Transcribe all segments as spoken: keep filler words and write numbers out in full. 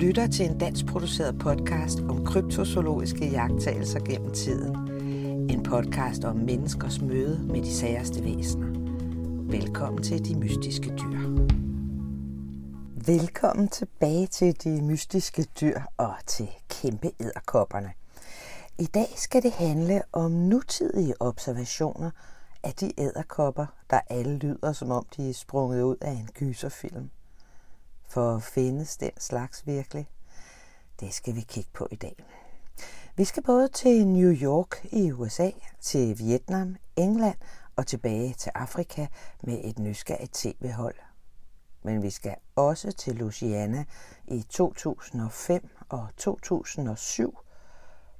lytter til en danskproduceret podcast om kryptozoologiske jagttagelser gennem tiden. En podcast om menneskers møde med de særste væsener. Velkommen til De Mystiske Dyr. Velkommen tilbage til De Mystiske Dyr og til kæmpe edderkopperne. I dag skal det handle om nutidige observationer af de edderkopper, der alle lyder, som om de er sprunget ud af en gyserfilm. For findes den slags virkelig? Det skal vi kigge på i dag. Vi skal både til New York i U S A, til Vietnam, England og tilbage til Afrika med et nysgerrigt tv-hold. Men vi skal også til Louisiana i to tusind og fem og to tusind og syv,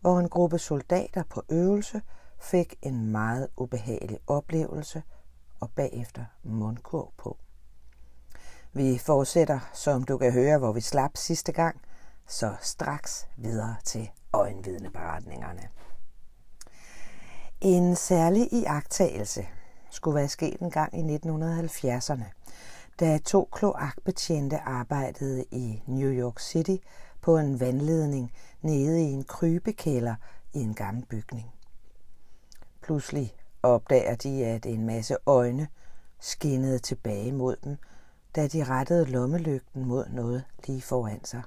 hvor en gruppe soldater på øvelse fik en meget ubehagelig oplevelse og bagefter mundkurv på. Vi fortsætter, som du kan høre, hvor vi slap sidste gang, så straks videre til øjenvidneberetningerne. En særlig iagttagelse skulle være sket en gang i nitten halvfjerdserne, da to kloakbetjente arbejdede i New York City på en vandledning nede i en krybekælder i en gammel bygning. Pludselig opdager de, at en masse øjne skinnede tilbage mod dem, da de rettede lommelygten mod noget lige foran sig.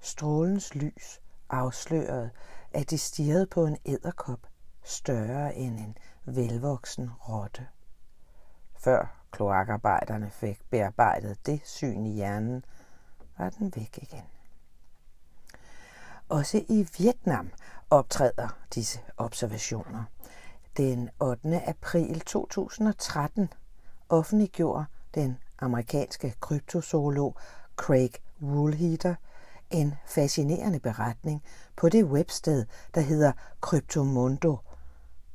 Strålens lys afslørede, at de stirrede på en edderkop større end en velvoksen rotte. Før kloakarbejderne fik bearbejdet det syn i hjernen, var den væk igen. Også i Vietnam optræder disse observationer. Den ottende april to tusind og tretten offentliggjorde den amerikanske kryptozoolog Craig Woolheater en fascinerende beretning på det websted, der hedder Cryptomundo,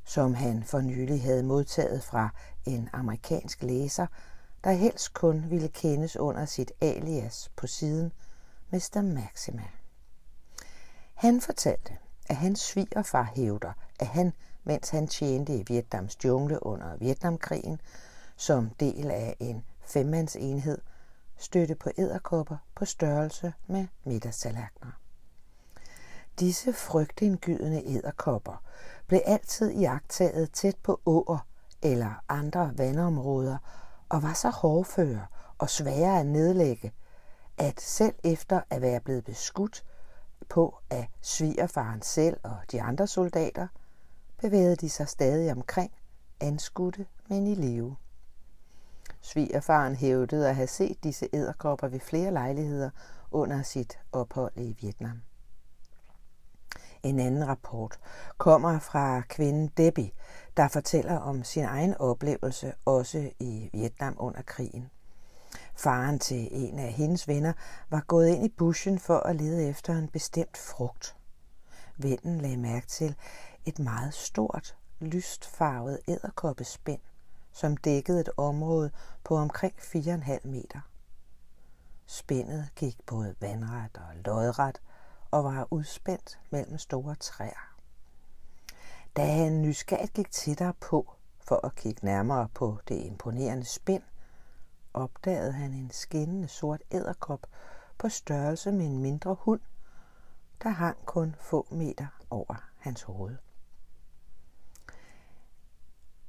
som han for nylig havde modtaget fra en amerikansk læser, der helst kun ville kendes under sit alias på siden, mister Maxima. Han fortalte, at hans svigerfar hævder, at han, mens han tjente i Vietnams jungle under Vietnamkrigen, som del af en femmandsenhed, støtte på edderkopper på størrelse med middagstallerkener. Disse frygtindgydende edderkopper blev altid iagttaget tæt på åer eller andre vandområder og var så hårdføre og svære at nedlægge, at selv efter at være blevet beskudt på af svigerfaren selv og de andre soldater, bevægede de sig stadig omkring, anskudte, men i live. Svigerfaren hævdede at have set disse edderkopper ved flere lejligheder under sit ophold i Vietnam. En anden rapport kommer fra kvinden Debbie, der fortæller om sin egen oplevelse også i Vietnam under krigen. Faren til en af hendes venner var gået ind i bushen for at lede efter en bestemt frugt. Vennen lagde mærke til et meget stort, lystfarvet edderkoppespind, som dækkede et område på omkring fire komma fem meter. Spændet gik både vandret og lodret og var udspændt mellem store træer. Da han nysgerrigt gik tættere på for at kigge nærmere på det imponerende spind, opdagede han en skinnende sort edderkop på størrelse med en mindre hund, der hang kun få meter over hans hoved.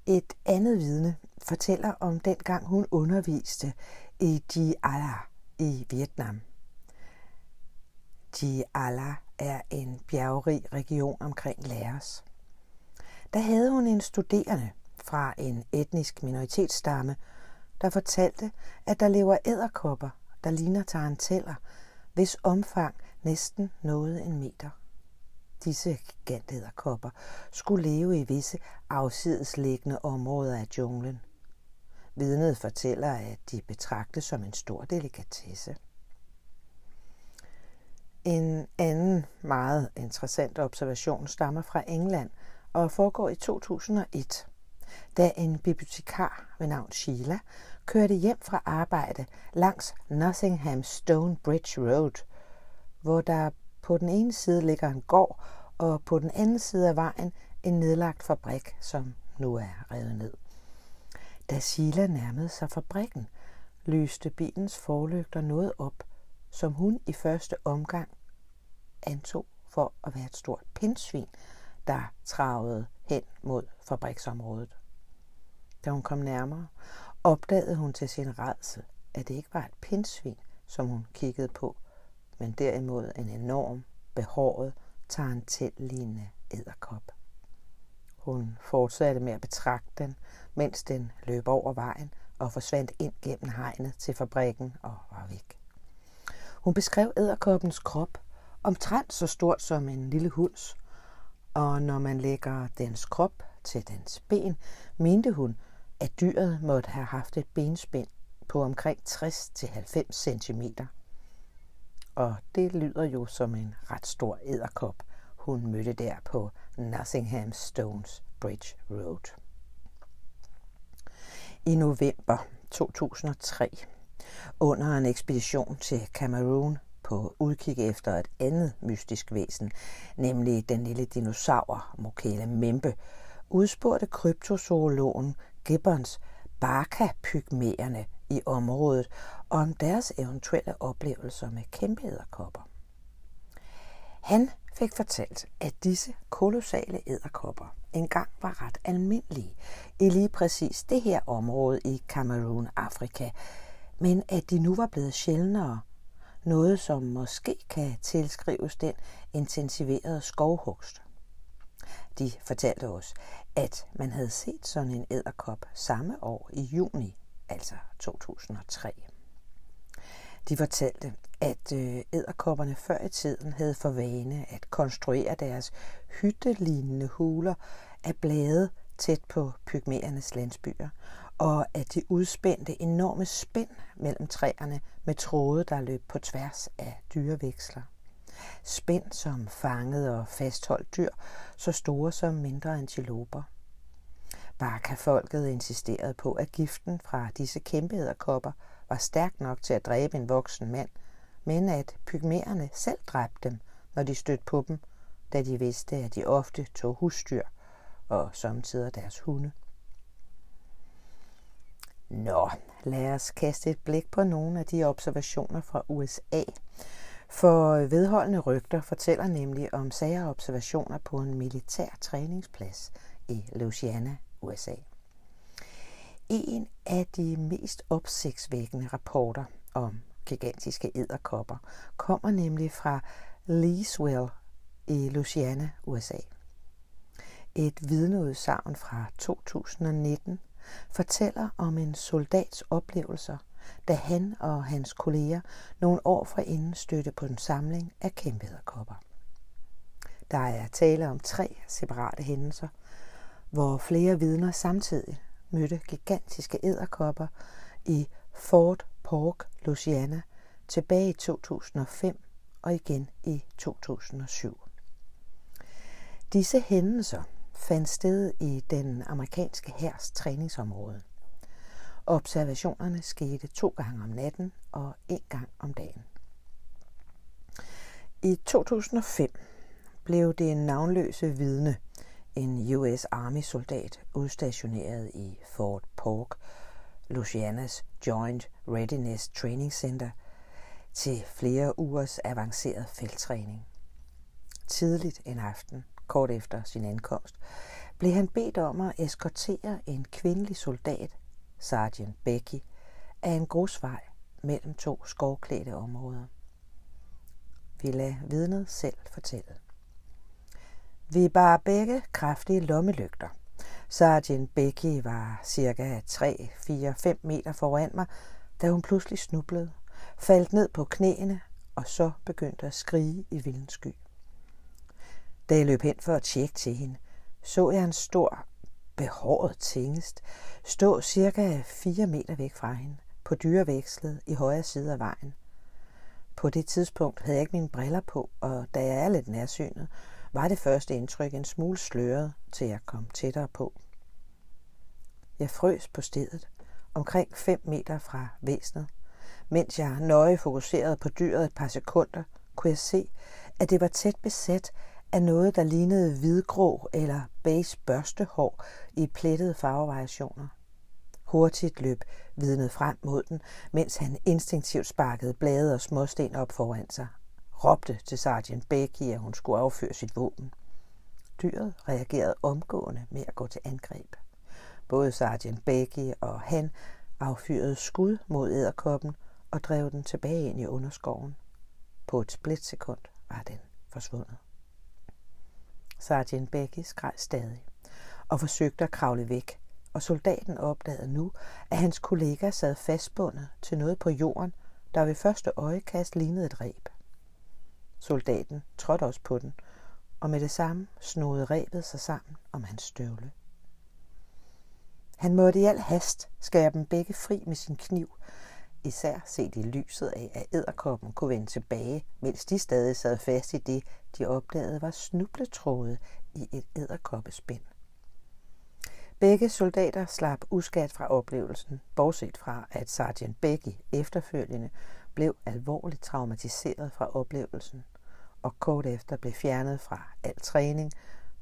Et andet vidne fortæller om dengang hun underviste i Di Alla i Vietnam. Di Alla er en bjergrig region omkring Laos. Der havde hun en studerende fra en etnisk minoritetsstamme, der fortalte, at der lever edderkopper, der ligner taranteller, hvis omfang næsten nåede en meter. Disse gigantedderkopper skulle leve i visse afsidesliggende områder af junglen. Vidnet fortæller, at de betragtes som en stor delikatesse. En anden meget interessant observation stammer fra England og foregår i to tusind og et, da en bibliotekar ved navn Sheila kørte hjem fra arbejde langs Nottingham Stonebridge Road, hvor der på den ene side ligger en gård, og på den anden side af vejen en nedlagt fabrik, som nu er revet ned. Da Sheila nærmede sig fabrikken, lyste bilens forlygter noget op, som hun i første omgang antog for at være et stort pindsvin, der travede hen mod fabriksområdet. Da hun kom nærmere, opdagede hun til sin rædsel, at det ikke var et pindsvin, som hun kiggede på, men derimod en enorm, behåret, tarantellignende edderkop. Hun fortsatte med at betragte den, mens den løb over vejen og forsvandt ind gennem hegnet til fabrikken og var væk. Hun beskrev edderkoppens krop, omtrent så stort som en lille hunds, og når man lægger dens krop til dens ben, mente hun, at dyret måtte have haft et benspænd på omkring tres til halvfems centimeter. Og det lyder jo som en ret stor edderkop, hun mødte der på Nottingham Stonebridge Road. I november to tusind og tre, under en ekspedition til Cameroon på udkig efter et andet mystisk væsen, nemlig den lille dinosaur Mokele Membe, udspurgte kryptozoologen Gibbons Barka-pygmæerne i området om deres eventuelle oplevelser med kæmpeedderkopper. Han fik fortalt, at disse kolossale edderkopper engang var ret almindelige i lige præcis det her område i Cameroon, Afrika, men at de nu var blevet sjældnere, noget som måske kan tilskrives den intensiverede skovhugst. De fortalte os, at man havde set sådan en edderkop samme år i juni, altså to tusind og tre. De fortalte, at edderkopperne før i tiden havde for vane at konstruere deres hyttelignende huler af blade tæt på pygmæernes landsbyer, og at de udspændte enorme spænd mellem træerne med tråde, der løb på tværs af dyreveksler. Spænd, som fangede og fastholdt dyr, så store som mindre antiloper. Barka-folket insisterede på, at giften fra disse kæmpe edderkopper var stærk nok til at dræbe en voksen mand, men at pygmæerne selv dræbte dem, når de stødte på dem, da de vidste, at de ofte tog husdyr og sommetider deres hunde. Nå, lad os kaste et blik på nogle af de observationer fra U S A, for vedholdende rygter fortæller nemlig om sager og observationer på en militær træningsplads i Louisiana, U S A. En af de mest opsigtsvækkende rapporter om gigantiske edderkopper kommer nemlig fra Leesville i Louisiana, U S A. Et vidneudsagn fra to tusind og nitten fortæller om en soldats oplevelser, da han og hans kolleger nogle år forinden stødte på en samling af kæmpeedderkopper. Der er tale om tre separate hændelser, hvor flere vidner samtidig mødte gigantiske edderkopper i Fort Polk, Louisiana, tilbage i to tusind og fem og igen i to tusind og syv. Disse hændelser fandt sted i den amerikanske hærs træningsområde. Observationerne skete to gange om natten og en gang om dagen. I to tusind og fem blev det navnløse vidne, en U S Army-soldat, udstationeret i Fort Polk, Louisianas Joint Readiness Training Center, til flere ugers avanceret felttræning. Tidligt en aften, kort efter sin ankomst, blev han bedt om at eskortere en kvindelig soldat, Sergeant Becky, af en grusvej mellem to skovklædte områder. Vi lader vidnet selv fortælle. Vi bar begge kraftige lommelygter. Sergeant Becky var cirka tre, fire, fem meter foran mig, da hun pludselig snublede, faldt ned på knæene og så begyndte at skrige i vildens sky. Da jeg løb hen for at tjekke til hende, så jeg en stor, behåret tingest stå cirka fire meter væk fra hende på dyrevekslet i højre side af vejen. På det tidspunkt havde jeg ikke mine briller på, og da jeg er lidt nærsynet, var det første indtryk en smule sløret, til jeg kom tættere på. Jeg frøs på stedet, omkring fem meter fra væsenet. Mens jeg nøje fokuserede på dyret et par sekunder, kunne jeg se, at det var tæt besat af noget, der lignede hvidgrå eller beige børstehår i plettede farvevariationer. hurtigt løb vidnet frem mod den, mens han instinktivt sparkede blade og småsten op foran sig. Råbte til Sergeant Becky, at hun skulle affyre sit våben. Dyret reagerede omgående med at gå til angreb. Både Sergeant Becky og han affyrede skud mod edderkoppen og drev den tilbage ind i underskoven. På et splitsekund var den forsvundet. Sergeant Becky skreg stadig og forsøgte at kravle væk, og soldaten opdagede nu, at hans kollega sad fastbundet til noget på jorden, der ved første øjekast lignede et reb. Soldaten trådte også på den, og med det samme snodede rebet sig sammen om hans støvle. Han måtte i al hast skære dem begge fri med sin kniv, især set i lyset af, at edderkoppen kunne vende tilbage, mens de stadig sad fast i det, de opdagede var snubletråde i et edderkoppespind. Begge soldater slap uskat fra oplevelsen, bortset fra, at Sergeant Becky efterfølgende blev alvorligt traumatiseret fra oplevelsen, og kort efter blev fjernet fra al træning,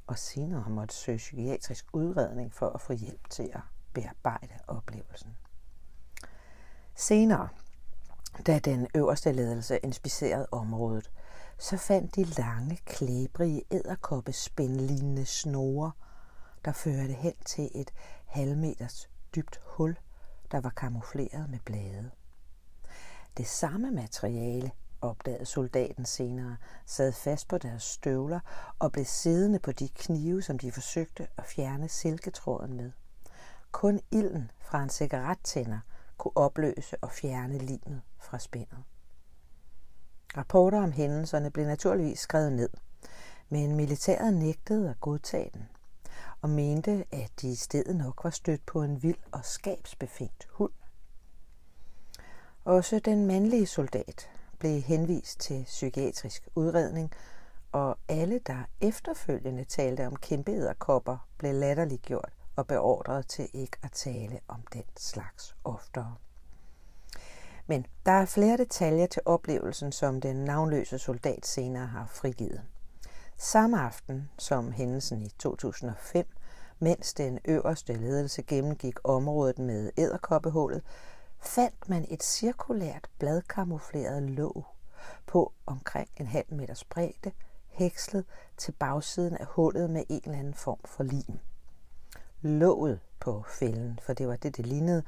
og senere måtte søge psykiatrisk udredning for at få hjælp til at bearbejde oplevelsen. Senere, da den øverste ledelse inspicerede området, så fandt de lange, klæbrige edderkoppespindlignende snore, der førte hen til et halvmeters dybt hul, der var kamufleret med blade. Det samme materiale, opdagede soldaten senere, sad fast på deres støvler og blev siddende på de knive, som de forsøgte at fjerne silketråden med. Kun ilden fra en cigarettænder kunne opløse og fjerne limet fra spændet. Rapporter om hændelserne blev naturligvis skrevet ned, men militæret nægtede at godtage den og mente, at de i stedet nok var stødt på en vild og skabsbefængt hund. Også den mandlige soldat blev henvist til psykiatrisk udredning, og alle, der efterfølgende talte om kæmpe edderkopper, blev latterliggjort og beordret til ikke at tale om den slags oftere. Men der er flere detaljer til oplevelsen, som den navnløse soldat senere har frigivet. Samme aften som hændelsen i to tusind og fem, mens den øverste ledelse gennemgik området med edderkoppehullet, fandt man et cirkulært bladkamufleret låg på omkring en halv meters bredde, hækslet til bagsiden af hullet med en eller anden form for lim. Låget på fælden, for det var det, det lignede,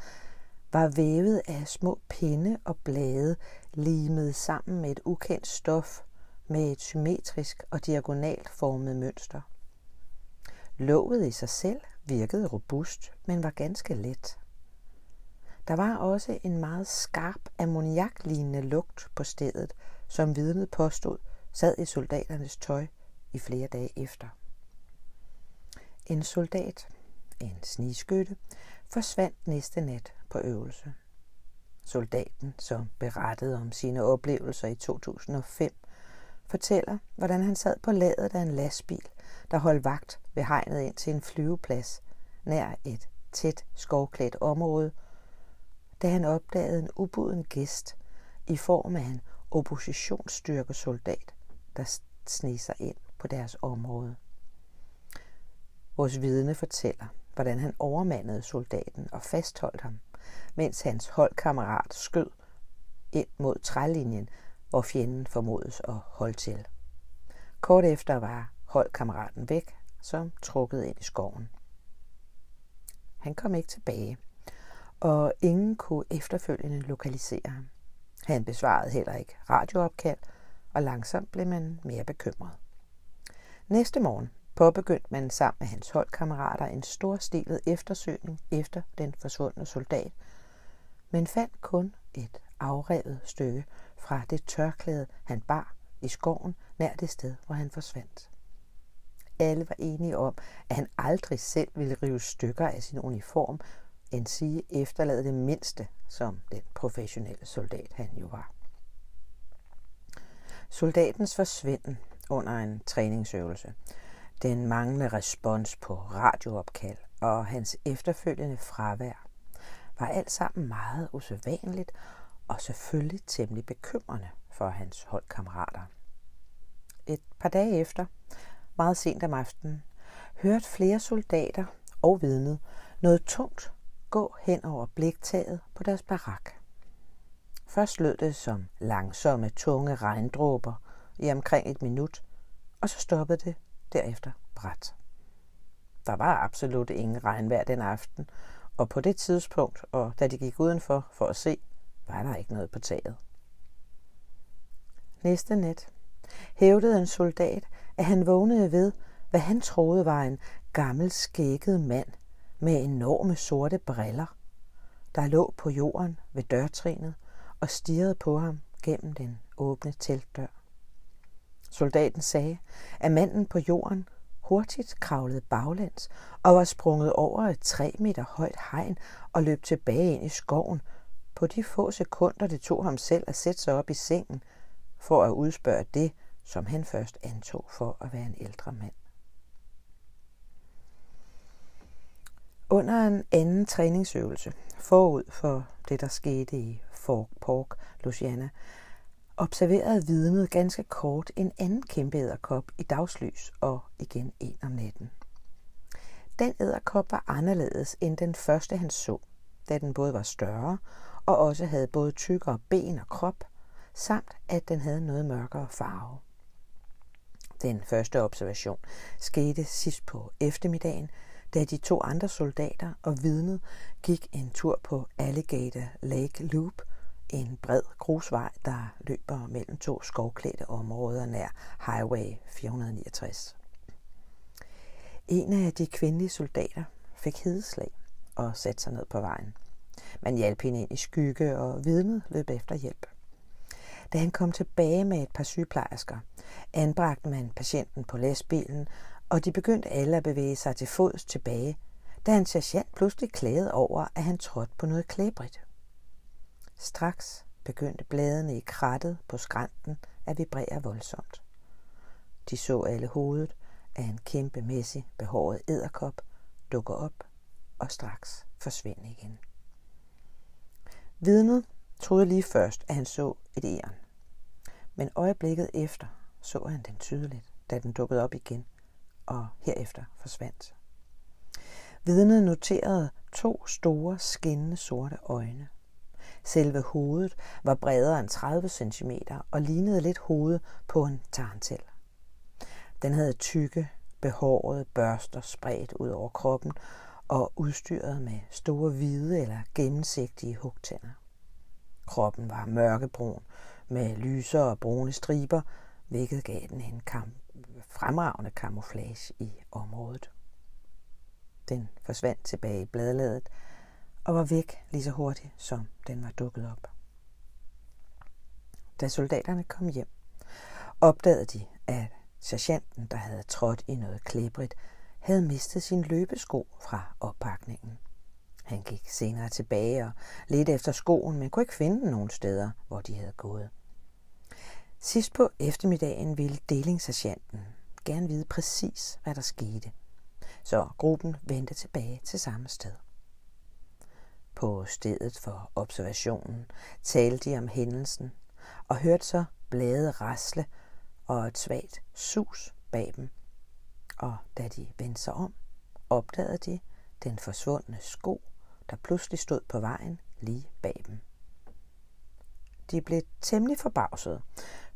var vævet af små pinde og blade limet sammen med et ukendt stof med et symmetrisk og diagonalt formet mønster. Låget i sig selv virkede robust, men var ganske let. Der var også en meget skarp ammoniaklignende lugt på stedet, som vidnet påstod sad i soldaternes tøj i flere dage efter. En soldat, en snigskytte, forsvandt næste nat på øvelse. Soldaten, som berettede om sine oplevelser i to tusind og fem, fortæller, hvordan han sad på ladet af en lastbil, der holdt vagt ved hegnet ind til en flyveplads nær et tæt skovklædt område, da han opdagede en ubuden gæst i form af en oppositionsstyrkesoldat, der sneg sig ind på deres område. Vores vidne fortæller, hvordan han overmandede soldaten og fastholdt ham, mens hans holdkammerat skød ind mod trælinjen, hvor fjenden formodes at holde til. Kort efter var holdkammeraten væk, som trukkede ind i skoven. Han kom ikke tilbage, og ingen kunne efterfølgende lokalisere ham. Han besvarede heller ikke radioopkald, og langsomt blev man mere bekymret. Næste morgen påbegyndte man sammen med hans holdkammerater en storstilet eftersøgning efter den forsvundne soldat, men fandt kun et afrevet stykke fra det tørklæde, han bar i skoven nær det sted, hvor han forsvandt. Alle var enige om, at han aldrig selv ville rive stykker af sin uniform, end sige efterlade det mindste, som den professionelle soldat han jo var. Soldatens forsvinden under en træningsøvelse, den manglende respons på radioopkald og hans efterfølgende fravær var alt sammen meget usædvanligt og selvfølgelig temmelig bekymrende for hans holdkammerater. Et par dage efter, meget sent om aftenen, hørte flere soldater og vidnet noget tungt gå hen over bliktaget på deres barak. Først lød det som langsomme, tunge regndråber i omkring et minut, og så stoppede det derefter brat. Der var absolut ingen regnvejr den aften, og på det tidspunkt, og da de gik udenfor for at se, var der ikke noget på taget. Næste nat hævdede en soldat, at han vågnede ved, hvad han troede var en gammel skægget mand med enorme sorte briller, der lå på jorden ved dørtrinet og stirrede på ham gennem den åbne teltdør. Soldaten sagde, at manden på jorden hurtigt kravlede baglæns og var sprunget over et tre meter højt hegn og løb tilbage ind i skoven på de få sekunder, det tog ham selv at sætte sig op i sengen for at udspørge det, som han først antog for at være en ældre mand. Under en anden træningsøvelse forud for det, der skete i Fort Polk, Louisiana, observerede vidnet ganske kort en anden kæmpe edderkop i dagslys og igen en om natten. Den edderkop var anderledes end den første, han så, da den både var større og også havde både tykkere ben og krop, samt at den havde noget mørkere farve. Den første observation skete sidst på eftermiddagen, da de to andre soldater og vidnet gik en tur på Alligator Lake Loop, en bred grusvej, der løber mellem to skovklædte områder nær Highway fire hundrede niogtres. En af de kvindelige soldater fik hedeslag og satte sig ned på vejen. Man hjalp hende ind i skygge, og vidnet løb efter hjælp. Da han kom tilbage med et par sygeplejersker, anbragte man patienten på lastbilen, og de begyndte alle at bevæge sig til fods tilbage, da en sergeant pludselig klagede over, at han trådte på noget klæbrigt. Straks begyndte bladene i krattet på skrænten at vibrere voldsomt. De så alle hovedet af en kæmpemæssig behåret edderkop dukke op og straks forsvinde igen. Vidnet troede lige først, at han så et egern, men øjeblikket efter så han den tydeligt, da den dukkede op igen og herefter forsvandt. Vidnet noterede to store, skinnende sorte øjne. Selve hovedet var bredere end tredive centimeter og lignede lidt hovedet på en tarantel. Den havde tykke, behårede børster spredt ud over kroppen og udstyret med store hvide eller gennemsigtige hugtænder. Kroppen var mørkebrun med lysere og brune striber, hvilket gav den en fremragende kamuflage i området. Den forsvandt tilbage i bladladet og var væk lige så hurtigt, som den var dukket op. Da soldaterne kom hjem, opdagede de, at sergeanten, der havde trådt i noget klæbrigt, havde mistet sin løbesko fra oppakningen. Han gik senere tilbage og ledte efter skoen, men kunne ikke finde den nogen steder, hvor de havde gået. Sidst på eftermiddagen ville delingssergeanten gerne vide præcis, hvad der skete, så gruppen vendte tilbage til samme sted. På stedet for observationen talte de om hændelsen og hørte så blade rasle og et svagt sus bag dem. Og da de vendte sig om, opdagede de den forsvundne sko, der pludselig stod på vejen lige bag dem. De blev temmelig forbavsede,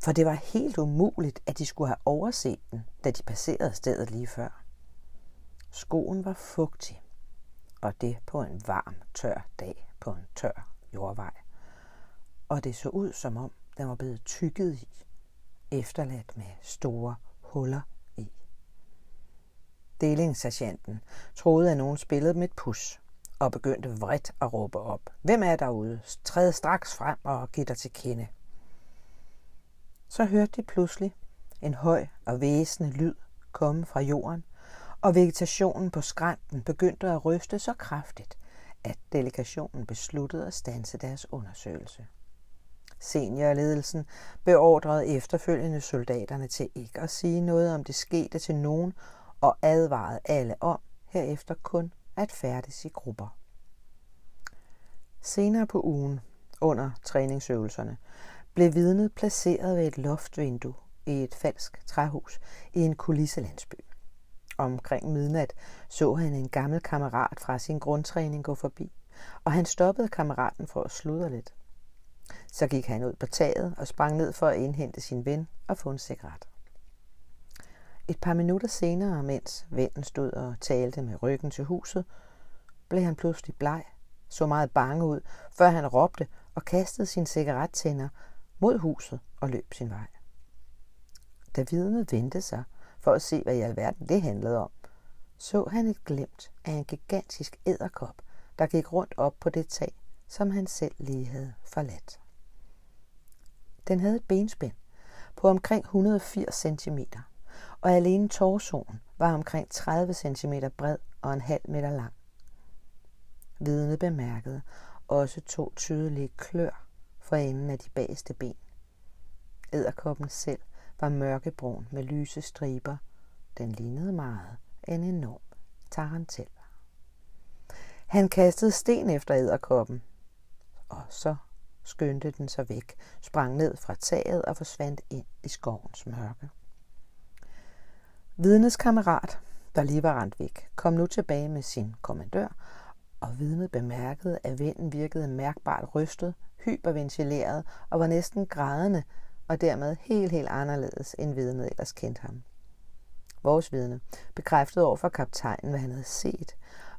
for det var helt umuligt, at de skulle have overset den, da de passerede stedet lige før. Skoen var fugtig, og det på en varm, tør dag på en tør jordvej. Og det så ud, som om den var blevet tygget i, efterladt med store huller i. Delingssergeanten troede, at nogen spillede dem et push, og begyndte vredt at råbe op. Hvem er derude? Træd straks frem og giv dig til kende. Så hørte de pludselig en høj og væsende lyd komme fra jorden, og vegetationen på skrænten begyndte at ryste så kraftigt, at delegationen besluttede at standse deres undersøgelse. Seniorledelsen beordrede efterfølgende soldaterne til ikke at sige noget om det skete til nogen, og advarede alle om herefter kun at færdes i grupper. Senere på ugen, under træningsøvelserne, blev vidnet placeret ved et loftvindue i et falsk træhus i en kulisselandsby. Omkring midnat så han en gammel kammerat fra sin grundtræning gå forbi, og han stoppede kammeraten for at sludre lidt. Så gik han ud på taget og sprang ned for at indhente sin ven og få en cigaret. Et par minutter senere, mens vennen stod og talte med ryggen til huset, blev han pludselig bleg, så meget bange ud, før han råbte og kastede sin cigarettænder mod huset og løb sin vej. Da vidnet vendte sig for at se, hvad i alverden det handlede om, så han et glimt af en gigantisk edderkop, der gik rundt op på det tag, som han selv lige havde forladt. Den havde et benspænd på omkring et hundrede og firs centimeter, og alene torsoen var omkring tredive centimeter bred og en halv meter lang. Vidnet bemærkede også to tydelige klør for enden af de bageste ben. Edderkoppen selv var mørkebrun med lyse striber. Den lignede meget en enorm tarantel. Han kastede sten efter edderkoppen, og så skyndte den sig væk, sprang ned fra taget og forsvandt ind i skovens mørke. Vidnets kammerat, der lige var rendt væk, kom nu tilbage med sin kommandør, og vidnet bemærkede, at vennen virkede mærkbart rystet, hyperventileret og var næsten grædende, og dermed helt, helt anderledes end vidnet ellers kendte ham. Vores vidne bekræftede overfor kaptajnen, hvad han havde set,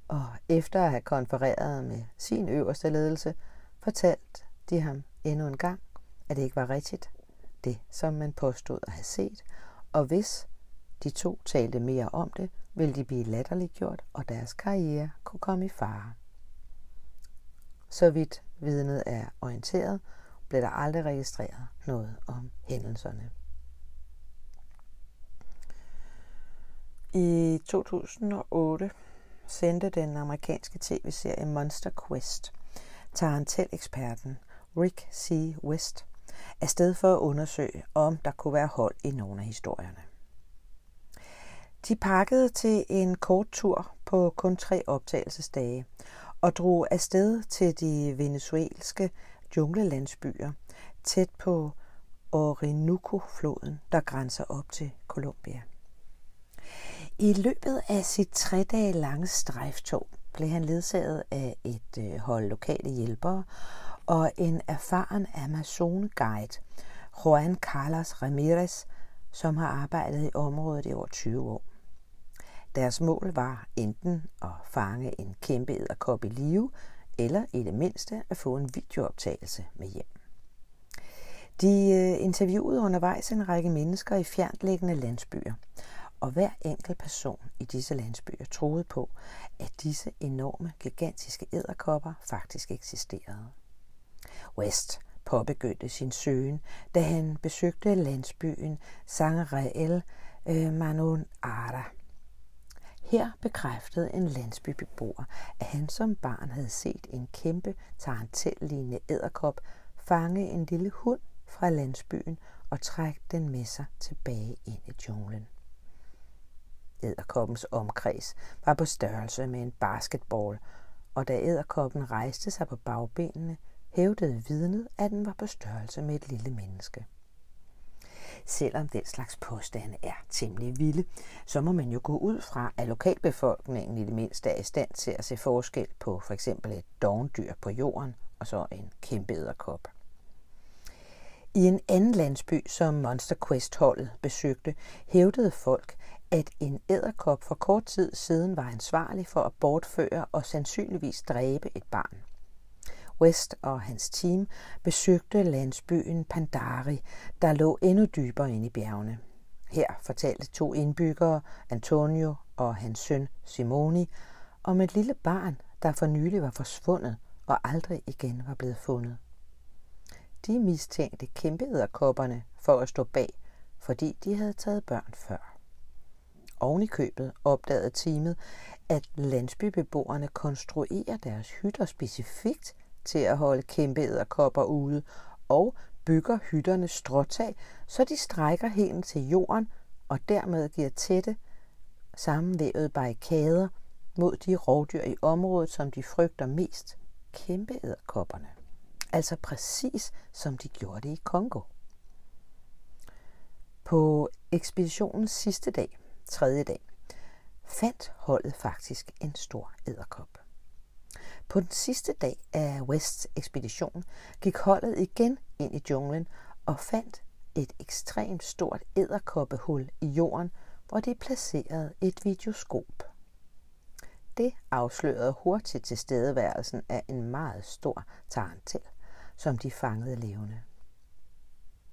og efter at have konfereret med sin øverste ledelse, fortalte de ham endnu en gang, at det ikke var rigtigt, det som man påstod at have set, og hvis de to talte mere om det, ville de blive latterliggjort, og deres karriere kunne komme i fare. Så vidt vidnet er orienteret, blev der aldrig registreret noget om hændelserne. I to tusind og otte sendte den amerikanske tv-serie Monster Quest tarantel-eksperten Rick C. West afsted for at undersøge, om der kunne være hold i nogle af historierne. De pakkede til en kort tur på kun tre optagelsesdage og drog afsted til de venezuelske junglelandsbyer tæt på Orinoco-floden, der grænser op til Colombia. I løbet af sit tre dage lange strejftog blev han ledsaget af et hold lokale hjælpere og en erfaren Amazon-guide, Juan Carlos Ramirez, som har arbejdet i området i over tyve år. Deres mål var enten at fange en kæmpe edderkop i live, eller i det mindste at få en videooptagelse med hjem. De interviewede undervejs en række mennesker i fjerntliggende landsbyer, og hver enkelt person i disse landsbyer troede på, at disse enorme, gigantiske edderkopper faktisk eksisterede. West påbegyndte sin søgen, da han besøgte landsbyen San Real Manon Arda. Her bekræftede en landsbybeboer, at han som barn havde set en kæmpe tarantellignende edderkop fange en lille hund fra landsbyen og trække den med sig tilbage ind i junglen. Edderkoppens omkreds var på størrelse med en basketball, og da edderkoppen rejste sig på bagbenene, hævdede vidnet, at den var på størrelse med et lille menneske. Selvom den slags påstande er temmelig vilde, så må man jo gå ud fra, at lokalbefolkningen i det mindste er i stand til at se forskel på f.eks. et dovendyr på jorden og så en kæmpe edderkop. I en anden landsby, som Monster Quest-holdet besøgte, hævdede folk, at en edderkop for kort tid siden var ansvarlig for at bortføre og sandsynligvis dræbe et barn. West og hans team besøgte landsbyen Pandari, der lå endnu dybere inde i bjergene. Her fortalte to indbyggere, Antonio og hans søn Simoni, om et lille barn, der for nylig var forsvundet og aldrig igen var blevet fundet. De mistænkte kæmpe edderkopperne for at stå bag, fordi de havde taget børn før. Oven i købet opdagede teamet, at landsbybeboerne konstruerer deres hytter specifikt til at holde kæmpe edderkopper ude, og bygger hytternes stråtag, så de strækker hælen til jorden og dermed giver tætte, sammenvævede barrikader mod de rovdyr i området, som de frygter mest, kæmpe edderkopperne. Altså præcis som de gjorde det i Kongo. På ekspeditionens sidste dag, tredje dag, fandt holdet faktisk en stor edderkop. På den sidste dag af Wests ekspedition gik holdet igen ind i junglen og fandt et ekstremt stort edderkoppehul i jorden, hvor de placerede et videoskop. Det afslørede hurtigt tilstedeværelsen af en meget stor tarantel, som de fangede levende.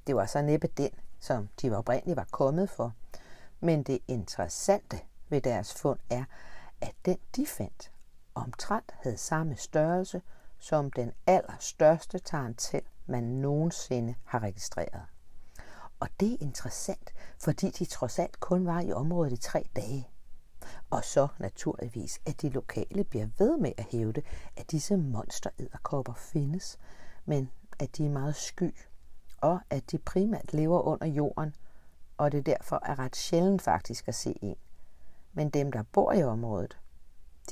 Det var så næppe den, som de oprindeligt var kommet for, men det interessante ved deres fund er, at den de fandt omtrent havde samme størrelse som den allerstørste tarantel, man nogensinde har registreret. Og det er interessant, fordi de trods alt kun var i området i tre dage. Og så naturligvis, at de lokale bliver ved med at hævde, at disse monsteræderkopper findes, men at de er meget sky, og at de primært lever under jorden, og det derfor er ret sjældent faktisk at se en. Men dem, der bor i området,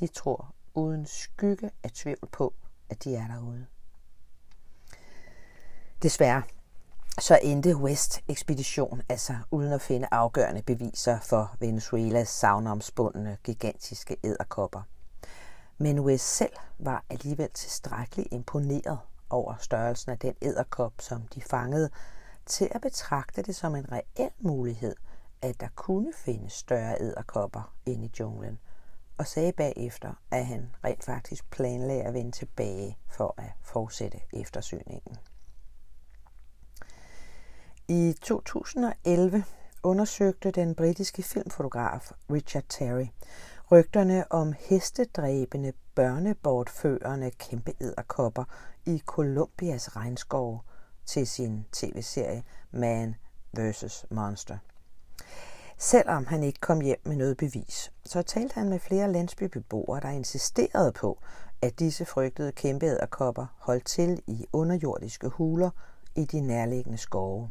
de tror uden skygge af tvivl på, at de er derude. Desværre så endte West-ekspedition altså uden at finde afgørende beviser for Venezuelas savnomspundne gigantiske edderkopper. Men West selv var alligevel tilstrækkeligt imponeret over størrelsen af den edderkop, som de fangede, til at betragte det som en reel mulighed, at der kunne findes større edderkopper inde i junglen, og sagde bagefter, at han rent faktisk planlagde at vende tilbage for at fortsætte eftersøgningen. I to tusind og elleve undersøgte den britiske filmfotograf Richard Terry rygterne om hestedræbende, børnebortførende kæmpeedderkopper i Colombias regnskove til sin tv-serie Man versus. Monster. Selvom han ikke kom hjem med noget bevis, så talte han med flere landsbybeboere, der insisterede på, at disse frygtede kæmpeedderkopper holdt til i underjordiske huler i de nærliggende skove.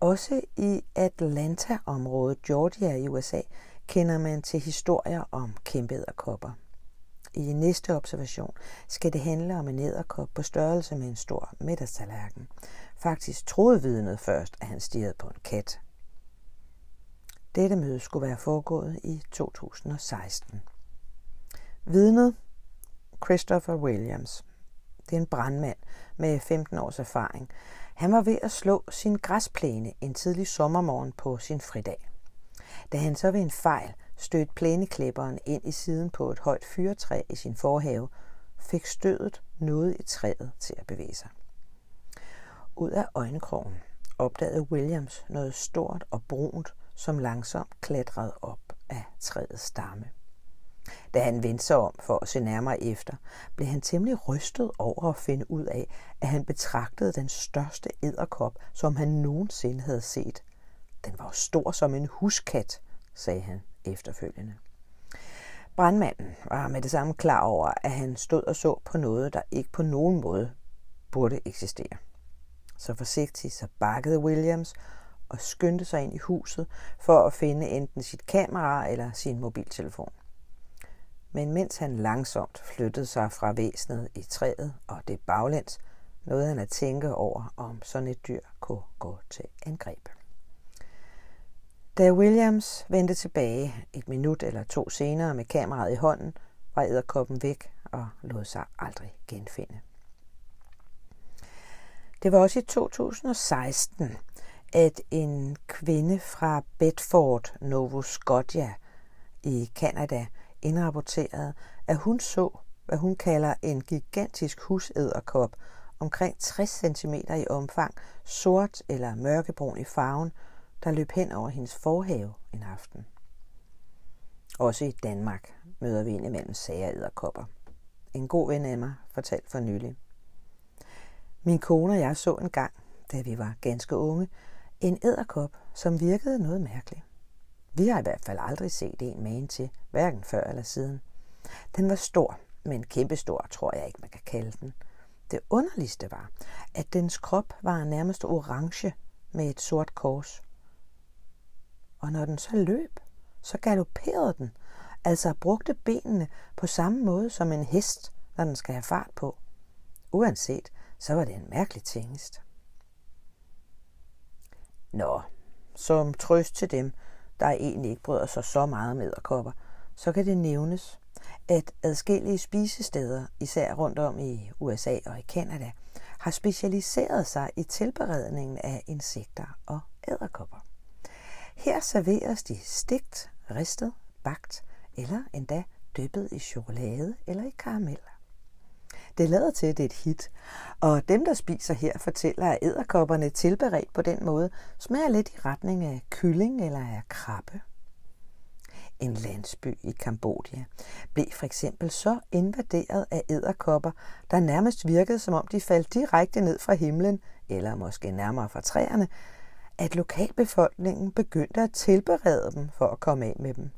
Også i Atlanta-området Georgia i U S A kender man til historier om kæmpeedderkopper. I næste observation skal det handle om en edderkop på størrelse med en stor middagstallerken. Faktisk troede vidnet først, at han stirrede på en kat. Dette møde skulle være foregået i to tusind og seksten. Vidnet Christopher Williams. Det er en brandmand med femten års erfaring. Han var ved at slå sin græsplæne en tidlig sommermorgen på sin fridag. Da han så ved en fejl stødte plæneklipperen ind i siden på et højt fyrretræ i sin forhave, fik stødet noget i træet til at bevæge sig. Ud af øjenkrogen opdagede Williams noget stort og brunt, som langsomt klatrede op af træets stamme. Da han vendte sig om for at se nærmere efter, blev han temmelig rystet over at finde ud af, at han betragtede den største edderkop, som han nogensinde havde set. Den var jo stor som en huskat, sagde han efterfølgende. Brandmanden var med det samme klar over, at han stod og så på noget, der ikke på nogen måde burde eksistere. Så forsigtigt så bakkede Williams og skyndte sig ind i huset for at finde enten sit kamera eller sin mobiltelefon. Men mens han langsomt flyttede sig fra væsenet i træet og det baglæns, nåede han at tænke over, om sådan et dyr kunne gå til angreb. Da Williams vendte tilbage et minut eller to senere med kameraet i hånden, var edderkoppen væk og lod sig aldrig genfinde. Det var også i to tusind og seksten, at en kvinde fra Bedford, Nova Scotia i Canada, indrapporterede, at hun så, hvad hun kalder en gigantisk husedderkop, omkring tres centimeter i omfang, sort eller mørkebrun i farven, der løb hen over hendes forhave en aften. Også i Danmark møder vi indimellem sager edderkopper. En god ven af mig fortalte for nylig. Min kone og jeg så en gang, da vi var ganske unge, en edderkop, som virkede noget mærkeligt. Vi har i hvert fald aldrig set en magen til, hverken før eller siden. Den var stor, men kæmpestor, tror jeg ikke, man kan kalde den. Det underligste var, at dens krop var nærmest orange med et sort kors. Og når den så løb, så galopperede den, altså brugte benene på samme måde som en hest, når den skal have fart på. Uanset, så var det en mærkelig tingest. Nå, som trøst til dem, der egentlig ikke bryder sig så meget med edderkopper, så kan det nævnes, at adskillige spisesteder, især rundt om i U S A og i Canada, har specialiseret sig i tilberedningen af insekter og edderkopper. Her serveres de stegt, ristet, bagt eller endda dyppet i chokolade eller i karamel. Det lader til, at det er et hit, og dem, der spiser her, fortæller, at edderkopperne tilberedt på den måde smager lidt i retning af kylling eller af krabbe. En landsby i Kambodja blev for eksempel så invaderet af edderkopper, der nærmest virkede, som om de faldt direkte ned fra himlen, eller måske nærmere fra træerne, at lokalbefolkningen begyndte at tilberede dem for at komme af med dem.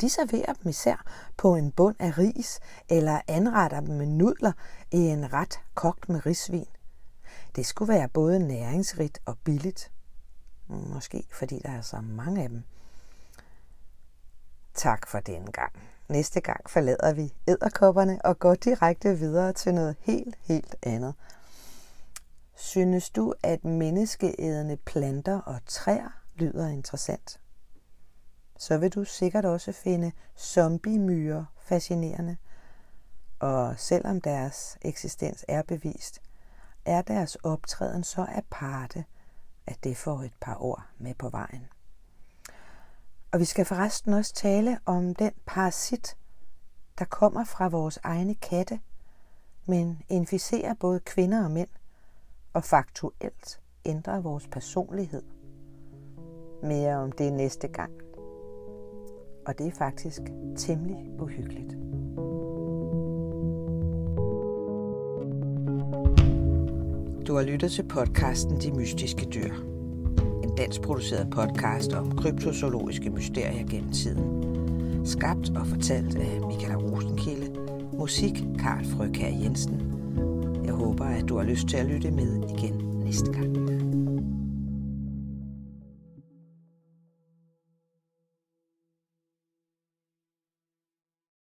De serverer dem især på en bund af ris, eller anretter dem med nudler i en ret kogt med risvin. Det skulle være både næringsrigt og billigt. Måske fordi der er så mange af dem. Tak for denne gang. Næste gang forlader vi edderkopperne og går direkte videre til noget helt, helt andet. Synes du, at menneskeædende planter og træer lyder interessant? Så vil du sikkert også finde zombiemyrer fascinerende. Og selvom deres eksistens er bevist, er deres optræden så aparte, at det får et par ord med på vejen. Og vi skal forresten også tale om den parasit, der kommer fra vores egne katte, men inficerer både kvinder og mænd, og faktuelt ændrer vores personlighed. Mere om det næste gang. Og det er faktisk temmelig uhyggeligt. Du har lyttet til podcasten De Mystiske Dyr. En danskproduceret podcast om kryptozoologiske mysterier gennem tiden. Skabt og fortalt af Michaela Rosenkilde. Musik Karl Frøkjær Jensen. Jeg håber, at du har lyst til at lytte med igen næste gang.